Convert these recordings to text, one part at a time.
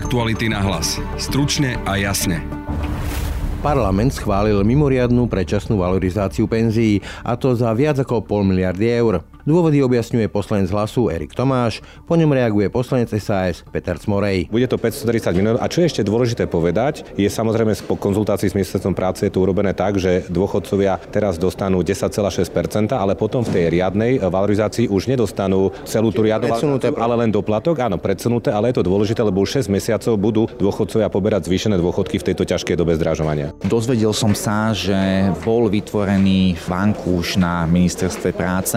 Aktuality na hlas. Stručne a jasne. Parlament schválil mimoriadnu predčasnú valorizáciu penzií, a to za viac ako 0,5 miliardy eur. Dôvody objasňuje poslanec Hlasu Erik Tomáš, po ňom reaguje poslanec SAS Peter Cmorej. Bude to 530 miliónov a čo je ešte dôležité povedať, je samozrejme po konzultácii s ministerstvom práce je to urobené tak, že dôchodcovia teraz dostanú 10,6%, ale potom v tej riadnej valorizácii už nedostanú celú tú riadnu, ale len doplatok, áno, predsunuté, ale je to dôležité, lebo už 6 mesiacov budú dôchodcovia poberať zvýšené dôchodky v tejto ťažkej dobe zdražovania. Dozvedel som sa, že bol vytvorený vankúš na ministerstve práce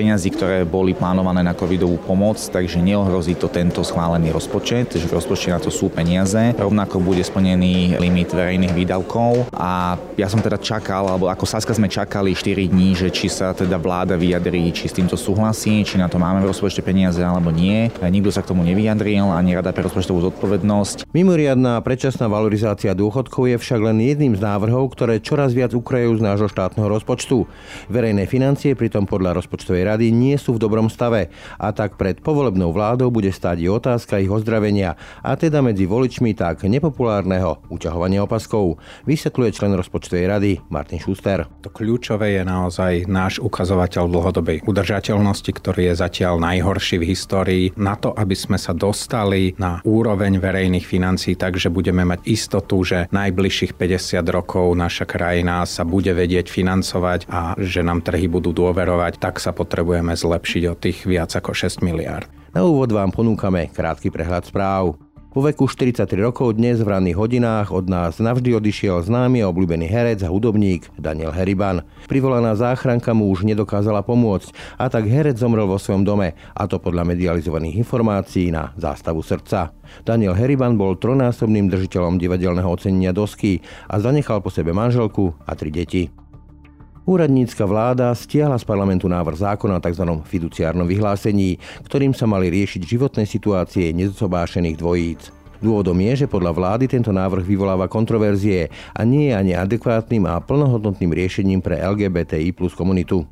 peniazy, ktoré boli plánované na covidovú pomoc, takže neohrozí to tento schválený rozpočet, že v rozpočte na to sú peniaze. Rovnako bude splnený limit verejných výdavkov a ja som teda čakal, alebo ako Saska sme čakali 4 dní, že či sa teda vláda vyjadrí, či s týmto súhlasí, či na to máme v rozpočte peniaze alebo nie. Nikto sa k tomu nevyjadril, ani Rada pre rozpočtovú zodpovednosť. Mimoriadna predčasná valorizácia dôchodkov je však len jedným z návrhov, ktoré čoraz viac ukrajú z nášho štátneho rozpočtu. Verejné financie pritom podľa rozpočtovej rady nie sú v dobrom stave a tak pred povolebnou vládou bude stáť i otázka ich ozdravenia a teda medzi voličmi tak nepopulárneho uťahovania opaskov, vysvetľuje člen rozpočtovej rady Martin Šuster. To kľúčové je naozaj náš ukazovateľ dlhodobej udržateľnosti, ktorý je zatiaľ najhorší v histórii. Na to, aby sme sa dostali na úroveň verejných financií, takže budeme mať istotu, že najbližších 50 rokov naša krajina sa bude vedieť financovať a že nám trhy budú dôverovať, tak sa potrebujeme zlepšiť o tých viac ako 6 miliárd. Na úvod vám ponúkame krátky prehľad správ. Po veku 43 rokov dnes v ranných hodinách od nás navždy odišiel známy a obľúbený herec a hudobník Daniel Heriban. Privolaná záchranka mu už nedokázala pomôcť a tak herec zomrel vo svojom dome, a to podľa medializovaných informácií na zástavu srdca. Daniel Heriban bol 3-násobným držiteľom divadelného ocenenia Dosky a zanechal po sebe manželku a 3 deti. Úradnícka vláda stiahla z parlamentu návrh zákona o tzv. Fiduciárnom vyhlásení, ktorým sa mali riešiť životné situácie nezosobášených dvojíc. Dôvodom je, že podľa vlády tento návrh vyvoláva kontroverzie a nie je ani adekvátnym a plnohodnotným riešením pre LGBTI plus komunitu.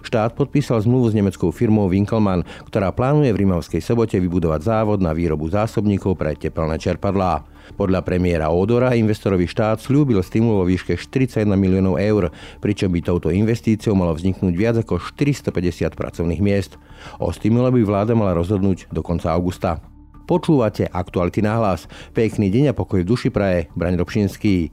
Štát podpísal zmluvu s nemeckou firmou Winkelmann, ktorá plánuje v Rimavskej Sobote vybudovať závod na výrobu zásobníkov pre tepelné čerpadlá. Podľa premiéra Ódora investorovi štát sľúbil stimul vo výške 41 miliónov eur, pričom by touto investíciou malo vzniknúť viac ako 450 pracovných miest. O stimule by vláda mala rozhodnúť do konca augusta. Počúvate Aktuality na hlas. Pekný deň a pokoj v duši praje Braň Dobšinský.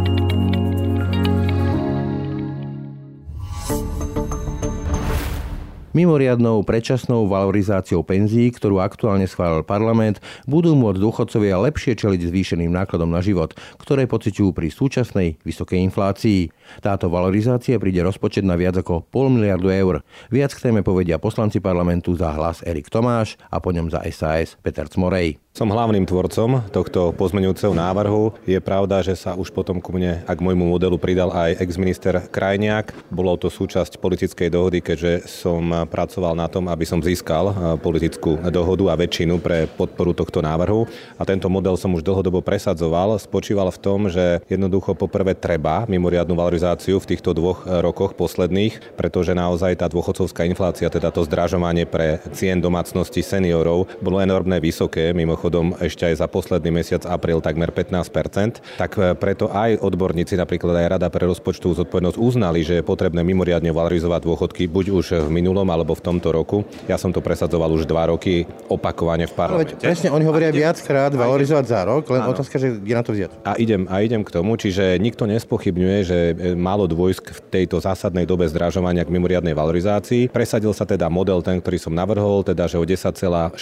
Mimoriadnou predčasnou valorizáciou penzií, ktorú aktuálne schválil parlament, budú môcť dôchodcovia lepšie čeliť zvýšeným nákladom na život, ktoré pociťujú pri súčasnej vysokej inflácii. Táto valorizácia príde rozpočet na viac ako 0,5 miliardu eur. Viac k téme povedia poslanci parlamentu za hlas Erik Tomáš a po ňom za SAS Peter Cmorej. Som hlavným tvorcom tohto pozmeňujúceho návrhu. Je pravda, že sa už potom ku mne a k môjmu modelu pridal aj exminister Krajniak. Bolo to súčasť politickej dohody, keďže som pracoval na tom, aby som získal politickú dohodu a väčšinu pre podporu tohto návrhu. A tento model som už dlhodobo presadzoval. Spočíval v tom, že jednoducho poprvé treba mimoriadnu valorizáciu v týchto 2 rokoch posledných, pretože naozaj tá dôchodcovská inflácia, teda to zdražovanie pre cien domácnosti seniorov, bolo enormne vysoké, mimochodom ešte aj za posledný mesiac apríl takmer 15%, tak preto aj odborníci, napríklad aj Rada pre rozpočtovú zodpovednosť uznali, že je potrebné mimoriadne valorizovať dôchodky buď už v minulom alebo v tomto roku. Ja som to presadzoval už 2 roky opakovane v parlamente. Ale presne, oni hovoria viackrát valorizovať za rok, len áno. Otázka, že kde na to vziať. A idem k tomu, čiže nikto nespochybňuje, že malo dôjsť v tejto zásadnej dobe zdražovania k mimoriadnej valorizácii. Presadil sa teda model ten, ktorý som navrhol, teda že o 10,6%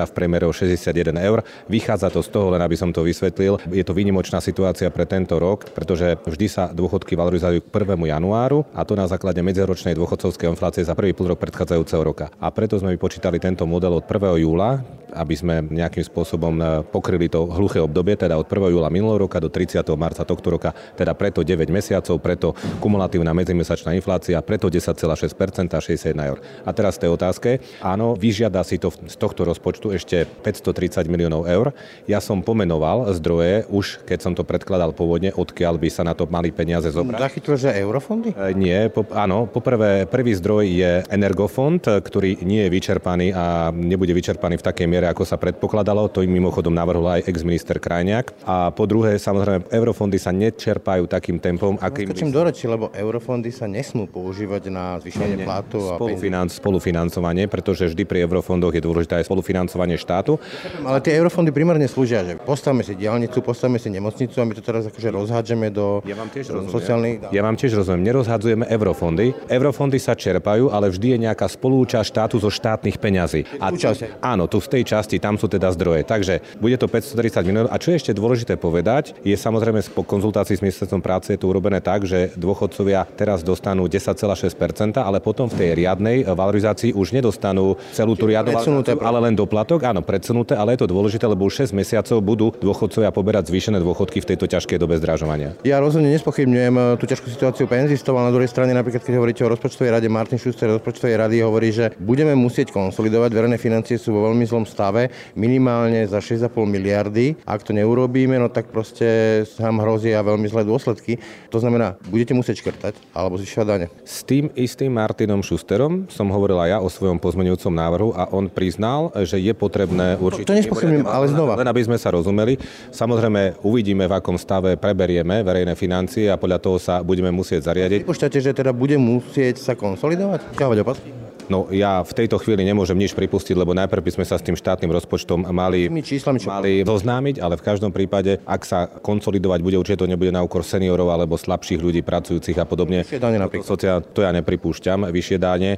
v priemere 61 eur. Vychádza to z toho, len aby som to vysvetlil. Je to výnimočná situácia pre tento rok, pretože vždy sa dôchodky valorizujú k 1. januáru a to na základe medziročnej dôchodcovskej inflácie za prvý polrok predchádzajúceho roka. A preto sme vypočítali tento model od 1. júla aby sme nejakým spôsobom pokryli to hluché obdobie, teda od 1. júla minulého roka do 30. marca tohto roka, teda preto 9 mesiacov, preto kumulatívna medzimesačná inflácia, preto 10,6% a 61 eur. A teraz v tej otázke, áno, vyžiada si to z tohto rozpočtu ešte 530 miliónov eur. Ja som pomenoval zdroje už, keď som to predkladal pôvodne, odkiaľ by sa na to mali peniaze zobrať. Zachytil sa eurofondy? Nie, áno, poprvé, prvý zdroj je Energofond, ktorý nie je vyčerpaný a nebude vyčerpaný v takej miere, ako sa predpokladalo. To im mimochodom navrhol aj ex-minister Krajniak. A po druhé, samozrejme, eurofondy sa nečerpajú takým tempom, akým... Skočím do reči, lebo eurofondy sa nesmú používať na zvýšenie platu a spolufinancovanie, pretože vždy pri eurofondoch je dôležité aj spolufinancovanie štátu. Ale tie eurofondy primárne slúžia, že postavme si diaľnicu, postavme si nemocnicu a my to teraz akože rozhádžeme do sociálnych... Ja vám tiež rozumiem, nerozhádzujeme eurofondy. Eurofondy sa čerpajú, ale vždy je nejaká spolúčasť štátu zo štátnych peňazí. Áno, tu z tej časti, tam sú teda zdroje. Takže bude to 530 miliónov. A čo je ešte dôležité povedať, je samozrejme po konzultácii s ministerstvom práce je to urobené tak, že dôchodcovia teraz dostanú 10,6%, ale potom v tej riadnej valorizácii už nedostanú celú tú riadnu, ale len doplatok. Áno, predsunuté, ale je to dôležité, lebo už 6 mesiacov budú dôchodcovia poberať zvýšené dôchodky v tejto ťažkej dobe zdražovania. Ja rozhodne nespochybňujem tú ťažkú situáciu penzistov, ale na druhej strane napríklad keď hovoríte o rozpočtovej rade, Martin Šuster rozpočtovej rady hovorí, že budeme musieť konsolidovať, verejné financie sú vo veľmi zlom stave, minimálne za 6,5 miliardy. Ak to neurobíme, no tak proste nám hrozia veľmi zlé dôsledky. To znamená, budete musieť škrtať alebo zvyšovať dane. S tým istým Martinom Šusterom som hovorila ja o svojom pozmeňujúcom návrhu a on priznal, že je potrebné určite. To nespochybňujem, ale znova. Len aby sme sa rozumeli, samozrejme uvidíme, v akom stave preberieme verejné financie a podľa toho sa budeme musieť zariadiť. Vypočítate, že teda bude musieť sa konsolidovať? Dávať opatky? No ja v tejto chvíli nemôžem nič pripustiť, lebo najprv by sme sa s tým štátnym rozpočtom mali zoznámiť, ale v každom prípade, ak sa konsolidovať bude, určite to nebude na úkor seniorov alebo slabších ľudí pracujúcich a podobne. To ja nepripúšťam, vyššie dáne.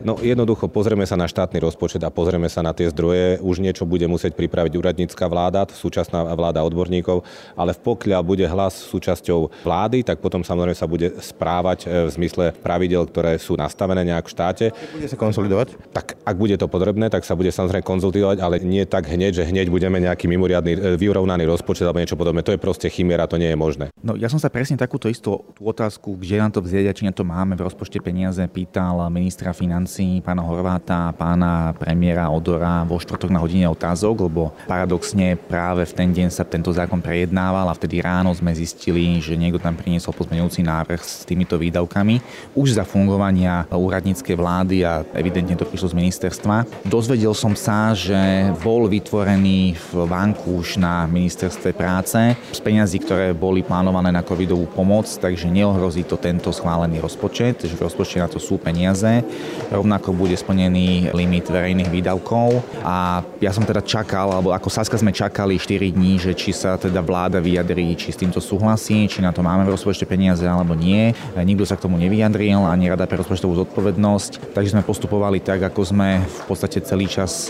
No jednoducho pozrieme sa na štátny rozpočet a pozrieme sa na tie zdroje. Už niečo bude musieť pripraviť úradnícka vláda, súčasná vláda odborníkov, ale pokiaľ bude hlas súčasťou vlády, tak potom samozrejme sa bude správať v zmysle pravidiel, ktoré sú nastavené nejak v štáte. Bude sa konsolidovať? Tak ak bude to potrebné, tak sa bude samozrejme konzultovať, ale nie tak hneď, že hneď budeme nejaký mimoriadny vyrovnaný rozpočet alebo niečo podobné. To je proste chiméra, to nie je možné. No ja som sa presne takúto istú otázku, kde na to vzrieť, či na to máme v rozpočte peniaze, pýtal ministra financií, pána Horváta, pána premiéra Ódora vo štvrtok na hodine otázok, lebo paradoxne práve v ten deň sa tento zákon prejednával a vtedy ráno sme zistili, že niekto tam priniesol pozmeňujúci návrh s týmito výdavkami už za fungovania úradníckej vlády a evidentne to prišlo z ministerstva. Dozvedel som sa, že bol vytvorený vankúš na ministerstve práce z peňazí, ktoré boli plánované na covidovú pomoc, takže neohrozí to tento schválený rozpočet, že v rozpočte na to sú peniaze. Rovnako bude splnený limit verejných výdavkov a ja som teda čakal, alebo ako Saska sme čakali 4 dní, že či sa teda vláda vyjadrí, či s týmto súhlasí, či na to máme v rozpočte peniaze alebo nie. Nikto sa k tomu nevyjadril, ani Rada pre rozpočtovú zodpovednosť. Takže sme postupovali tak, ako sme v podstate celý čas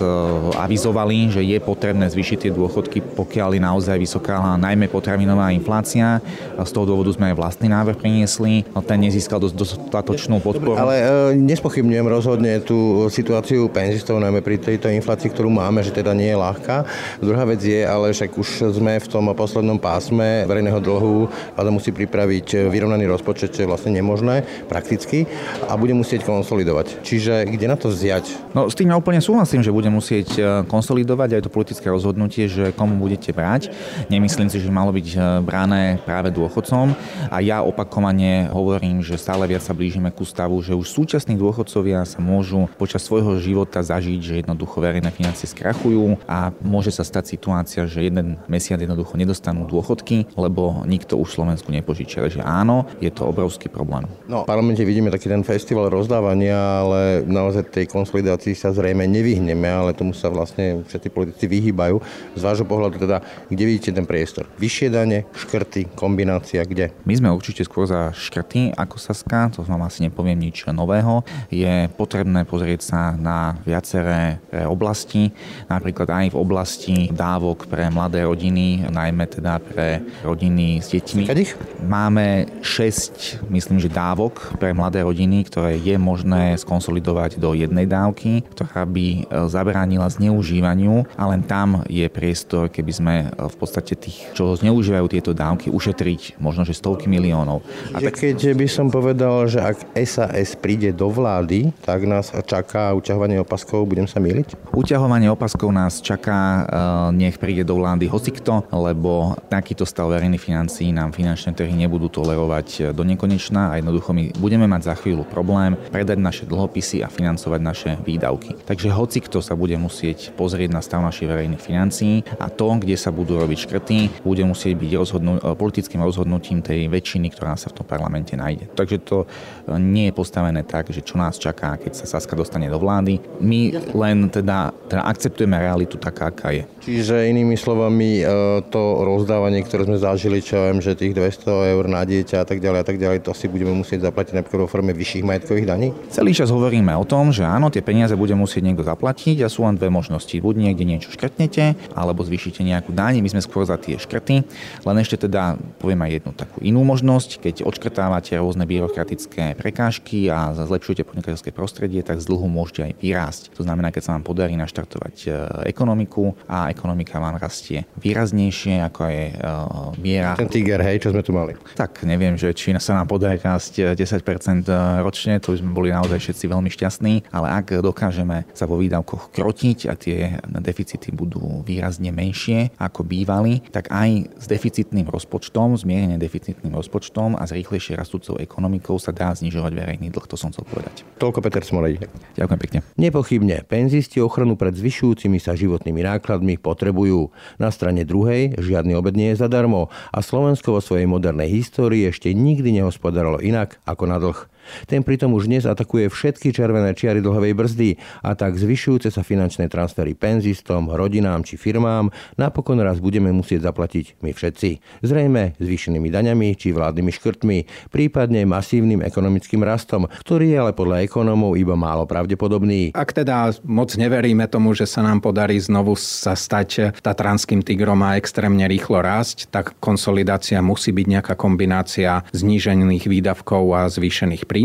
avizovali, že je potrebné zvýšiť tie dôchodky, pokiaľ je naozaj vysoká, najmä potravinová inflácia. Z toho dôvodu sme aj vlastný návrh priniesli, ale ten nezískal dostatočnú podporu. Dobre, ale nespochybňujem rozhodne tú situáciu penzistov, najmä pri tejto inflácii, ktorú máme, že teda nie je ľahká. Druhá vec je, ale však už sme v tom poslednom pásme verejného dlhu, ale musí pripraviť vyrovnaný rozpočet, čo je vlastne nemožné prakticky a bude musieť konsolidovať. Čiže kde na to vziať? No s tým ja úplne súhlasím, že budem musieť konsolidovať aj to politické rozhodnutie, že komu budete brať. Nemyslím si, že malo byť brané práve dôchodcom a ja opakovane hovorím, že stále viac sa blížime ku stavu, že už súčasní dôchodcovia sa môžu počas svojho života zažiť, že jednoducho verejné financie skrachujú a môže sa stať situácia, že jeden mesiac jednoducho nedostanú dôchodky, lebo nikto už v Slovensku nepožičia. Takže áno, je to obrovský problém. No, v parlamente vidíme taký ten festival rozdávania, ale naozaj tej konsolidácii sa zrejme nevyhneme, ale tomu sa vlastne všetci politici vyhýbajú. Z vášho pohľadu teda, kde vidíte ten priestor? Vyššie dane, škrty, kombinácia, kde? My sme určite skôr za škrty ako Saska, to vám asi nepoviem nič nového. Je potrebné pozrieť sa na viaceré oblasti, napríklad aj v oblasti dávok pre mladé rodiny, najmä teda pre rodiny s deťmi. Máme 6, myslím, že dávok pre mladé rodiny, ktoré je možné skonsolidovať do jednej dávky, ktorá by zabránila zneužívaniu, a len tam je priestor, keby sme v podstate tých, čo zneužívajú tieto dávky, ušetriť možno, že stovky miliónov. A tak... Keď by som povedal, že ak SAS príde do vlády, tak nás čaká uťahovanie opaskov, budem sa myliť? Uťahovanie opaskov nás čaká, nech príde do vlády hocikto, lebo takýto stav verejných financií nám finančné trhy nebudú tolerovať do nekonečna a jednoducho my budeme mať za chvíľu problém predať naše dlhopisy a financovať naše výdavky. Takže hocikto sa bude musieť pozrieť na stav našich verejných financií a to, kde sa budú robiť škrty, bude musieť byť politickým rozhodnutím tej väčšiny, ktorá sa v tom parlamente nájde. Takže to nie je postavené tak, že čo nás čaká, keď sa Saska dostane do vlády. My len teda akceptujeme realitu taká, aká je. Čiže inými slovami to rozdávanie, ktoré sme zažili, čo viem, že tých 200 eur na dieťa a tak ďalej, to si budeme musieť zaplatiť napríklad vo forme vyšších majetkových daní? Celý čas hovoríme o tom, že áno, tie peniaze bude musieť niekto zaplatiť a sú len dve možnosti. Buď niekde niečo škrtnete, alebo zvýšite nejakú daň. My sme skôr za tie škrty. Len ešte teda poviem aj jednu takú inú možnosť, keď odškrtávate rôzne byrokratické prekážky a zlepšujete podnikateľské prostredie, tak z dlhu môžete aj vyrásť. To znamená, keď sa vám podarí naštartovať ekonomiku a ekonomika vám rastie výraznejšie, ako je miera. Ten tiger, hej, čo sme tu mali. Tak neviem, že či sa nám podarí rásť 10% ročne, to by sme boli naozaj všetci veľmi šťastní, ale ak dokážeme sa vo výdavkoch krotiť a tie deficity budú výrazne menšie ako bývali, tak aj s deficitným rozpočtom, zmierene deficitným rozpočtom a s rýchlejšie rastúcou ekonomikou sa dá znižovať verejný dlh, to som chcel povedať. Toľko Peter Cmorej. Ďakujem pekne. Nepochybne, penzisti ochranu pred zvyšujúcimi sa životnými nákladmi potrebujú. Na strane druhej žiadny obed nie je zadarmo a Slovensko vo svojej modernej histórii ešte nikdy nehospodarilo inak ako na dlh. Ten pritom už dnes atakuje všetky červené čiary dlhovej brzdy a tak zvyšujúce sa finančné transfery penzistom, rodinám či firmám napokon raz budeme musieť zaplatiť my všetci. Zrejme zvýšenými daňami či vládnymi škrtmi, prípadne masívnym ekonomickým rastom, ktorý je ale podľa ekonómov iba málo pravdepodobný. Ak teda moc neveríme tomu, že sa nám podarí znovu sa stať tatranským tigrom a extrémne rýchlo rásť, tak konsolidácia musí byť nejaká kombinácia znížených výdavkov a zvýšených príjmov.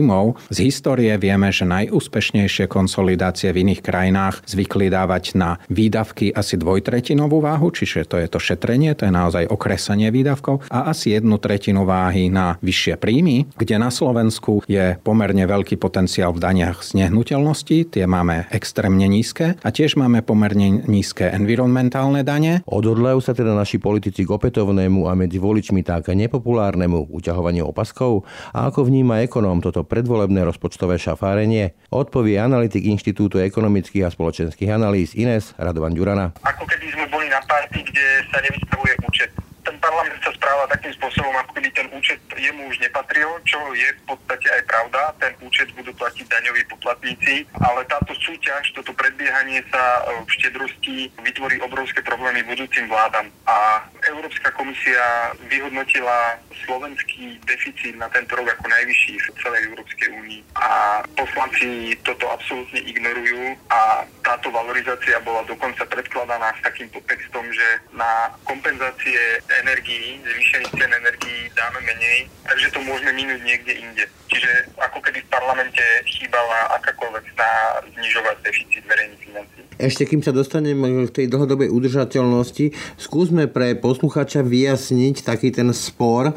Z histórie vieme, že najúspešnejšie konsolidácie v iných krajinách zvykli dávať na výdavky asi 2/3 váhu, čiže to je to šetrenie, to je naozaj okresanie výdavkov, a asi 1/3 váhy na vyššie príjmy, kde na Slovensku je pomerne veľký potenciál v daniach z nehnuteľnosti, tie máme extrémne nízke a tiež máme pomerne nízke environmentálne dane. Odhodlajú sa teda naši politici k opätovnému a medzi voličmi tak nepopulárnemu uťahovaniu opaskov? A ako vníma ekonóm toto predvolebné rozpočtové šafárenie? Odpovie analytik Inštitútu ekonomických a spoločenských analýz INESS Radovan Ďurana. Ako keby sme boli na party, kde sa nevystavuje účet. Ten parlament sa správa takým spôsobom, ako by ten účet jemu už nepatril, čo je v podstate aj pravda. Ten účet budú platiť daňoví poplatníci, ale táto súťaž, toto predbiehanie sa v štedrosti vytvorí obrovské problémy budúcim vládam. A Európska komisia vyhodnotila slovenský deficit na tento rok ako najvyšší v celej Európskej únii. A poslanci toto absolútne ignorujú a táto valorizácia bola dokonca predkladaná s takým podtextom, že na kompenzácie energií, zvýšených cien energií dáme menej, takže to môžeme minúť niekde inde. Čiže ako keby v parlamente chýbala akákoľvek snaha znižovať deficit verejných financií. Ešte kým sa dostaneme k tej dlhodobej udržateľnosti, skúsme pre poslucháča vyjasniť taký ten spor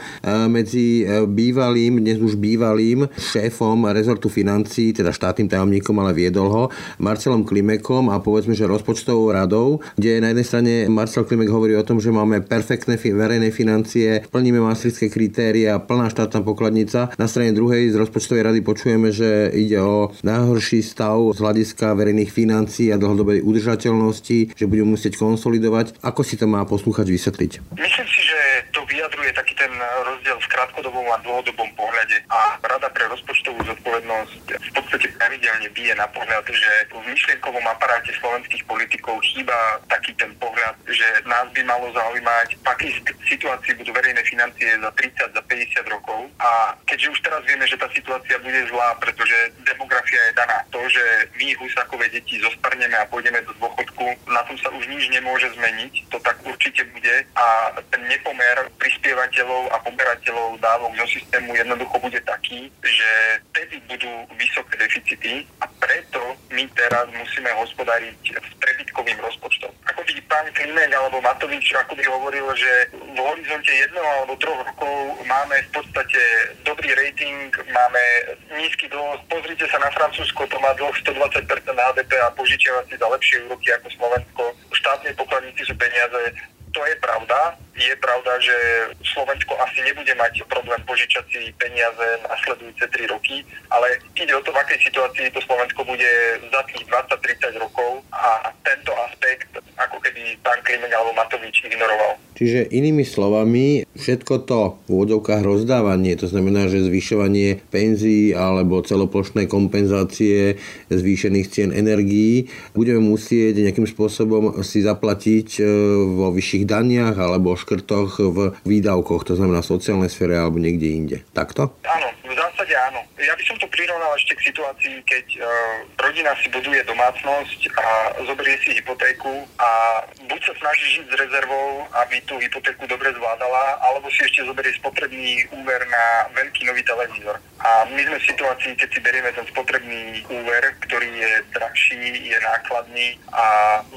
medzi bývalým, dnes už bývalým šéfom rezortu financií, teda štátnym tajomníkom, ale viedol ho, Marcelom Klimekom a povedzme, že rozpočtovou radou, kde na jednej strane Marcel Klimek hovorí o tom, že máme perfektné verejné financie, plníme maastrichtské kritéria, plná štátna pokladnica. Na strane druhej z rozpočtovej rady počujeme, že ide o najhorší stav z hľadiska verejných financií a dlhodobej udržateľnosti, že budeme musieť konsolidovať. Ako si to má poslúchať vysvetliť? Myslím si, že to vyjadruje taký ten rozdiel v krátkodobom a dlhodobom pohľade. A Rada pre rozpočtovú zodpovednosť v podstate pravidelne bije na pohľad, že v myšlienkovom aparáte slovenských politikov chýba taký ten pohľad, že nás by malo zaujímať, v akej situácii budú verejné financie za 30, za 50 rokov. A keďže už teraz vieme, že tá situácia bude zlá, zla, pretože demografia je daná. To, že my Husakové deti zostarneme a pôjdeme do dôchodku, na tom sa už nič nemôže zmeniť, to tak určite bude a ten nepomer prispievateľov a poberateľov dávok zo systému jednoducho bude taký, že tedy budú vysoké deficity a preto my teraz musíme hospodáriť s prebytkovým rozpočtom. Ako by pán Klimek alebo Matovič ako by hovoril, že v horizonte 1 alebo 3 rokov máme v podstate dobrý rating, máme nízky dlh. Pozrite sa na Francúzsko, to má dlh 120% HDP a požičiava si za lepšie úroky ako Slovensko. Štátne pokladníci sú peniaze. To je pravda. Je pravda, že Slovensko asi nebude mať problém požičať si peniaze nasledujúce 3 roky, ale ide o to, v akej situácii to Slovensko bude za tých 20-30 rokov a tento aspekt ako keby pán Klimek alebo Matovič ignoroval. Čiže inými slovami, všetko to v úvodzovkách rozdávanie, to znamená, že zvyšovanie penzií alebo celoplošné kompenzácie zvýšených cien energií, budeme musieť nejakým spôsobom si zaplatiť vo vyšších daniach alebo škrtoch v výdavkoch, to znamená sociálnej sfére alebo niekde inde. Takto? Áno, v zásade áno. Ja by som to prirovnal ešte k situácii, keď rodina si buduje domácnosť a zoberie si hypotéku a buď sa snaží žiť s rezervou, aby tú hypotéku dobre zvládala, alebo si ešte zoberie spotrebný úver na veľký nový televízor. A my sme v situácii, keď si berieme ten spotrebný úver, ktorý je drahší, je nákladný a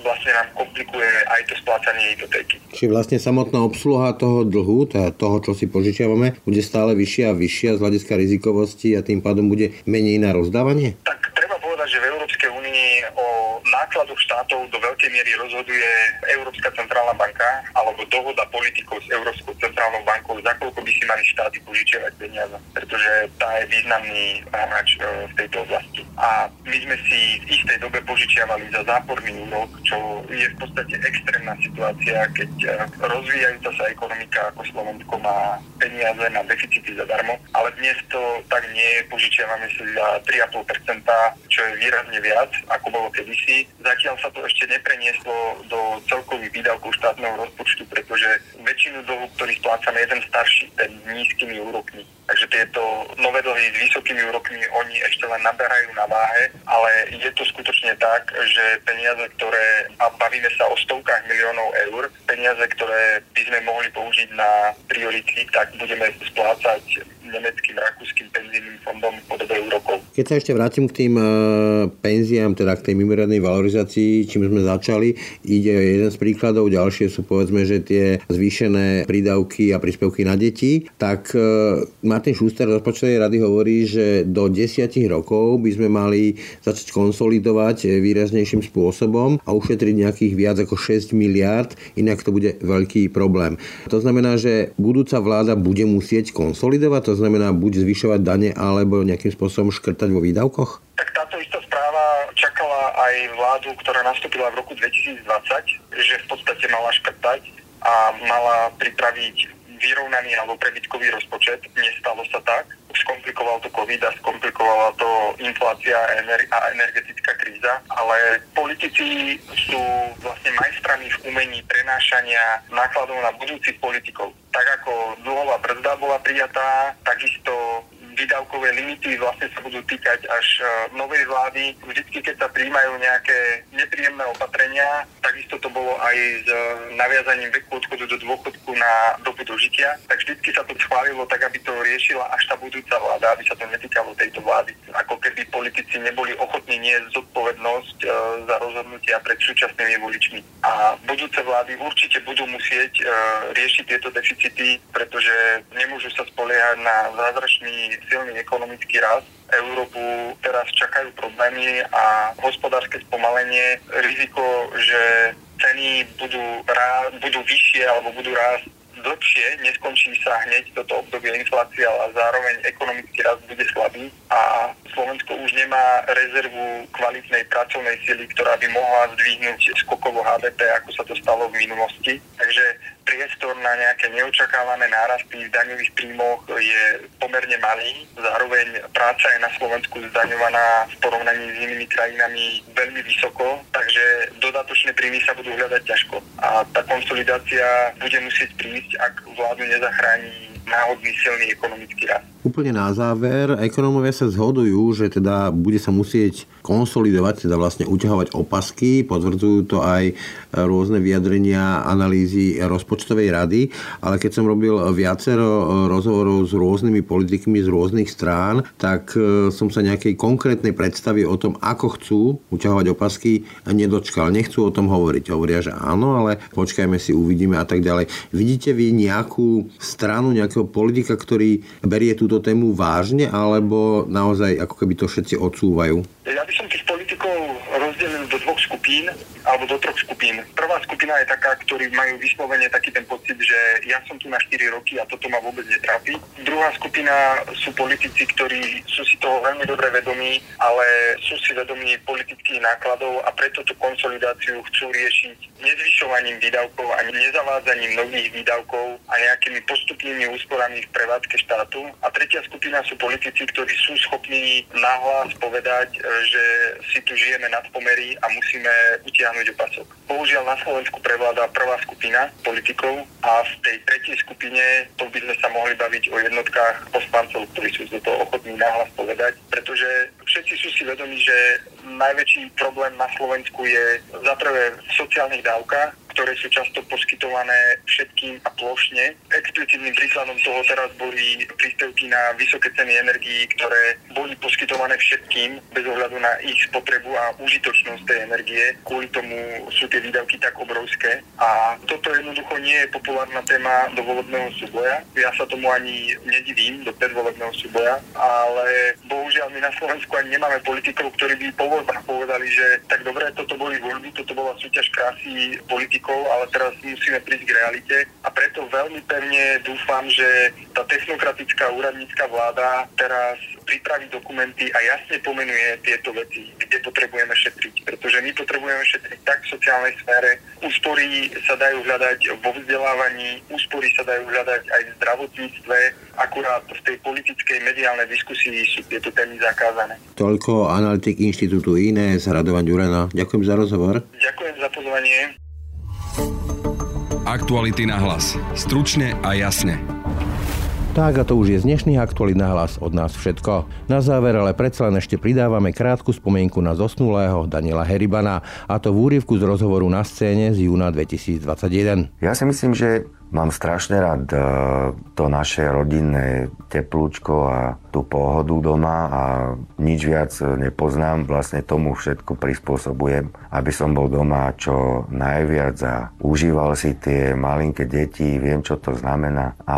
vlastne nám komplikuje aj to splácanie hypotéky. Čiže vlastne samotná obsluha toho dlhu, toho, čo si požičiavame, bude stále vyššia a vyššia z hľadiska rizikovosti a tým pádom bude menej na rozdávanie? Tak treba povedať, že v Európskej únii o nákladoch štátov do veľkej miery rozhoduje Európska centrálna banka alebo dohoda politikov s Európskou centrálnou bankou, za koľko by si mali štáty požičiavať peniaze, pretože tá je významný hráč v tejto oblasti. A my sme si v istej dobe požičiavali za záporný úrok, čo je v podstate extrémna situácia, keď rozvíjajúca sa ekonomika ako Slovensko má peniaze na deficity zadarmo, ale dnes to tak nie je, požičiavame si za 3,5%, čo je výrazne viac, ako bolo kedysi. Zatiaľ sa to ešte neprenieslo do celkových výdavkov štátneho rozpočtu, pretože väčšinu dlhu, ktorý splácame, je ten starší, ten nízkymi úrokmi. Takže tieto nové dlhy s vysokými úrokmi, oni ešte len naberajú na váhe, ale je to skutočne tak, že peniaze, ktoré, a bavíme sa o stovkách miliónov eur, peniaze, ktoré by sme mohli použiť na priority, tak budeme splácať nemeckým, rakúskym penzijným fondom v podobe úrokov. Keď sa ešte vrátim k tým penziám, teda k tej mimoriadnej valorizácii, čím sme začali, ide jeden z príkladov, ďalšie sú povedzme, že tie zvýšené prídavky a príspevky na deti, tak Martin Šuster z rozpočtovej rady hovorí, že do 10 rokov by sme mali začať konsolidovať výraznejším spôsobom a ušetriť nejakých viac ako 6 miliárd, inak to bude veľký problém. To znamená, že budúca vláda bude musieť konsolidovať, to znamená buď zvyšovať dane alebo nejakým spôsobom škrtať vo výdavkoch? Tak táto istá správa čakala aj vládu, ktorá nastúpila v roku 2020, že v podstate mala škrtať a mala pripraviť vyrovnaný alebo prebytkový rozpočet. Nestalo sa tak. Skomplikoval to COVID a skomplikovala to inflácia a energetická kríza, ale politici sú vlastne majstrami v umení prenášania nákladov na budúcich politikov. Tak ako dlhová brzda bola prijatá, takisto výdavkové limity vlastne sa budú týkať až novej vlády. Vždycky, keď sa prijímajú nejaké nepríjemné opatrenia, takisto to bolo aj s naviazaním veku odchodu do dôchodku na dobu dožitia, tak vždycky sa to schválilo tak, aby to riešila až tá budúca vláda, aby sa to netýkalo tejto vlády. Ako keby politici neboli ochotní niesť zodpovednosť za rozhodnutia pred súčasnými voličmi. A budúce vlády určite budú musieť riešiť tieto deficity, pretože nemôžu sa spoliehať na zázračný silný ekonomický rast. Európu teraz čakajú problémy a hospodárske spomalenie, riziko, že ceny budú vyššie alebo budú rásť dlhšie, neskončí sa hneď toto obdobie inflácie, ale zároveň ekonomický rast bude slabý a Slovensko už nemá rezervu kvalitnej pracovnej sily, ktorá by mohla zdvihnúť skokovo HDP, ako sa to stalo v minulosti. Takže priestor na nejaké neočakávané nárasty v daňových príjmoch je pomerne malý. Zároveň práca je na Slovensku zdaňovaná v porovnaní s inými krajinami veľmi vysoko, takže dodatočné príjmy sa budú hľadať ťažko. A tá konsolidácia bude musieť prísť, ak vládu nezachráni na odmyselný ekonomický rast. Úplne na záver, ekonómovia sa zhodujú, že teda bude sa musieť konsolidovať, teda vlastne uťahovať opasky, potvrdzujú to aj rôzne vyjadrenia analýzy rozpočtovej rady, ale keď som robil viacero rozhovorov s rôznymi politikmi z rôznych strán, tak som sa nejakej konkrétnej predstavy o tom, ako chcú uťahovať opasky, nedočkal. Nechcú o tom hovoriť. Hovoria, že áno, ale počkajme si, uvidíme a tak ďalej. Vidíte vy nejakú stranu, nejakého politika, ktorý berie túto tému vážne, alebo naozaj ako keby to všetci odsúvajú? Ja by som tých politikov rozdelil do dvoch skupín, alebo do troch skupín. Prvá skupina je taká, ktorí majú vyslovene taký ten pocit, že ja som tu na 4 roky a toto ma vôbec netrápi. Druhá skupina sú politici, ktorí sú si toho veľmi dobre vedomí, ale sú si vedomí politických nákladov a preto tú konsolidáciu chcú riešiť nezvyšovaním výdavkov ani nezavádzaním nových výdavkov a nejakými postupnými úsporami v prevádzke štátu. A tretia skupina sú politici, ktorí sú schopní nahlas povedať, že si tu žijeme nad pomery a musíme utiahnuť opasok. Bohužiaľ na Slovensku prevláda prvá skupina politikov a v tej tretej skupine to by sme sa mohli baviť o jednotkách poslancov, ktorí sú za to ochotní nahlas povedať, pretože všetci sú si vedomí, že najväčší problém na Slovensku je zaprvé v sociálnych dávkach, ktoré sú často poskytované všetkým a plošne. Explicitným príkladom toho teraz boli príspevky na vysoké ceny energií, ktoré boli poskytované všetkým bez ohľadu na ich spotrebu a užitočnosť tej energie. Kvôli tomu sú tie výdavky tak obrovské a toto jednoducho nie je populárna téma do volebného súboja. Ja sa tomu ani nedivím, do predvolebného súboja, ale bohužiaľ my na Slovensku ani nemáme politikov, ktorí by po voľbách povedali, že tak dobre, toto boli voľby, toto bola súťaž krásy politiky, ale teraz musíme prísť k realite a preto veľmi pevne dúfam, že tá technokratická úradnícka vláda teraz pripraví dokumenty a jasne pomenuje tieto veci, kde potrebujeme šetriť, pretože my potrebujeme šetriť tak v sociálnej sfére. Úspory sa dajú hľadať vo vzdelávaní, úspory sa dajú hľadať aj v zdravotníctve, akurát v tej politickej mediálnej diskusii sú tieto témy zakázané. Toľko analytik Inštitútu INESS Radovan Ďurana. Ďakujem za rozhovor. Ďakujem za pozvanie. Aktuality na hlas. Stručne a jasne. Tak a to už je z dnešných aktualít na hlas od nás všetko. Na záver ale predsa len ešte pridávame krátku spomienku na zosnulého Daniela Heribana, a to v úryvku z rozhovoru Na scéne z júna 2021. Ja si myslím, že mám strašne rád to naše rodinné teplúčko a tú pohodu doma a nič viac nepoznám. Vlastne tomu všetko prispôsobujem, aby som bol doma čo najviac a užíval si tie malinké deti, viem, čo to znamená a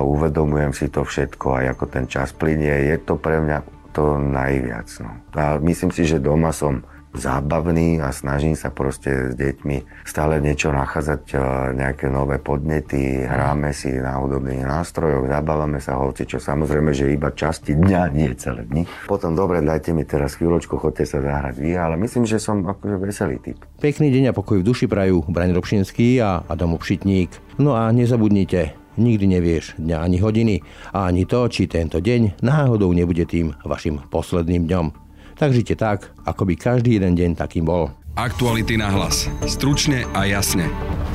uvedomujem si to všetko aj ako ten čas plynie. Je to pre mňa to najviac. No. A myslím si, že doma som zábavný a snažím sa proste s deťmi stále niečo nachádzať, nejaké nové podnety, hráme si na hudobných nástrojoch, zabávame sa hocičo, samozrejme, že iba časti dňa, nie celé dni. Potom dobre, dajte mi teraz chvíľočku, chodte sa zahrať vy, ale myslím, že som akože veselý typ. Pekný deň a pokoj v duši prajú Braň Dobšinský a Adam Opšitník. No a nezabudnite, nikdy nevieš dňa ani hodiny a ani to, či tento deň náhodou nebude tým vašim posledným dňom. Tak žite tak, ako by každý jeden deň takým bol. Aktuality na hlas. Stručne a jasne.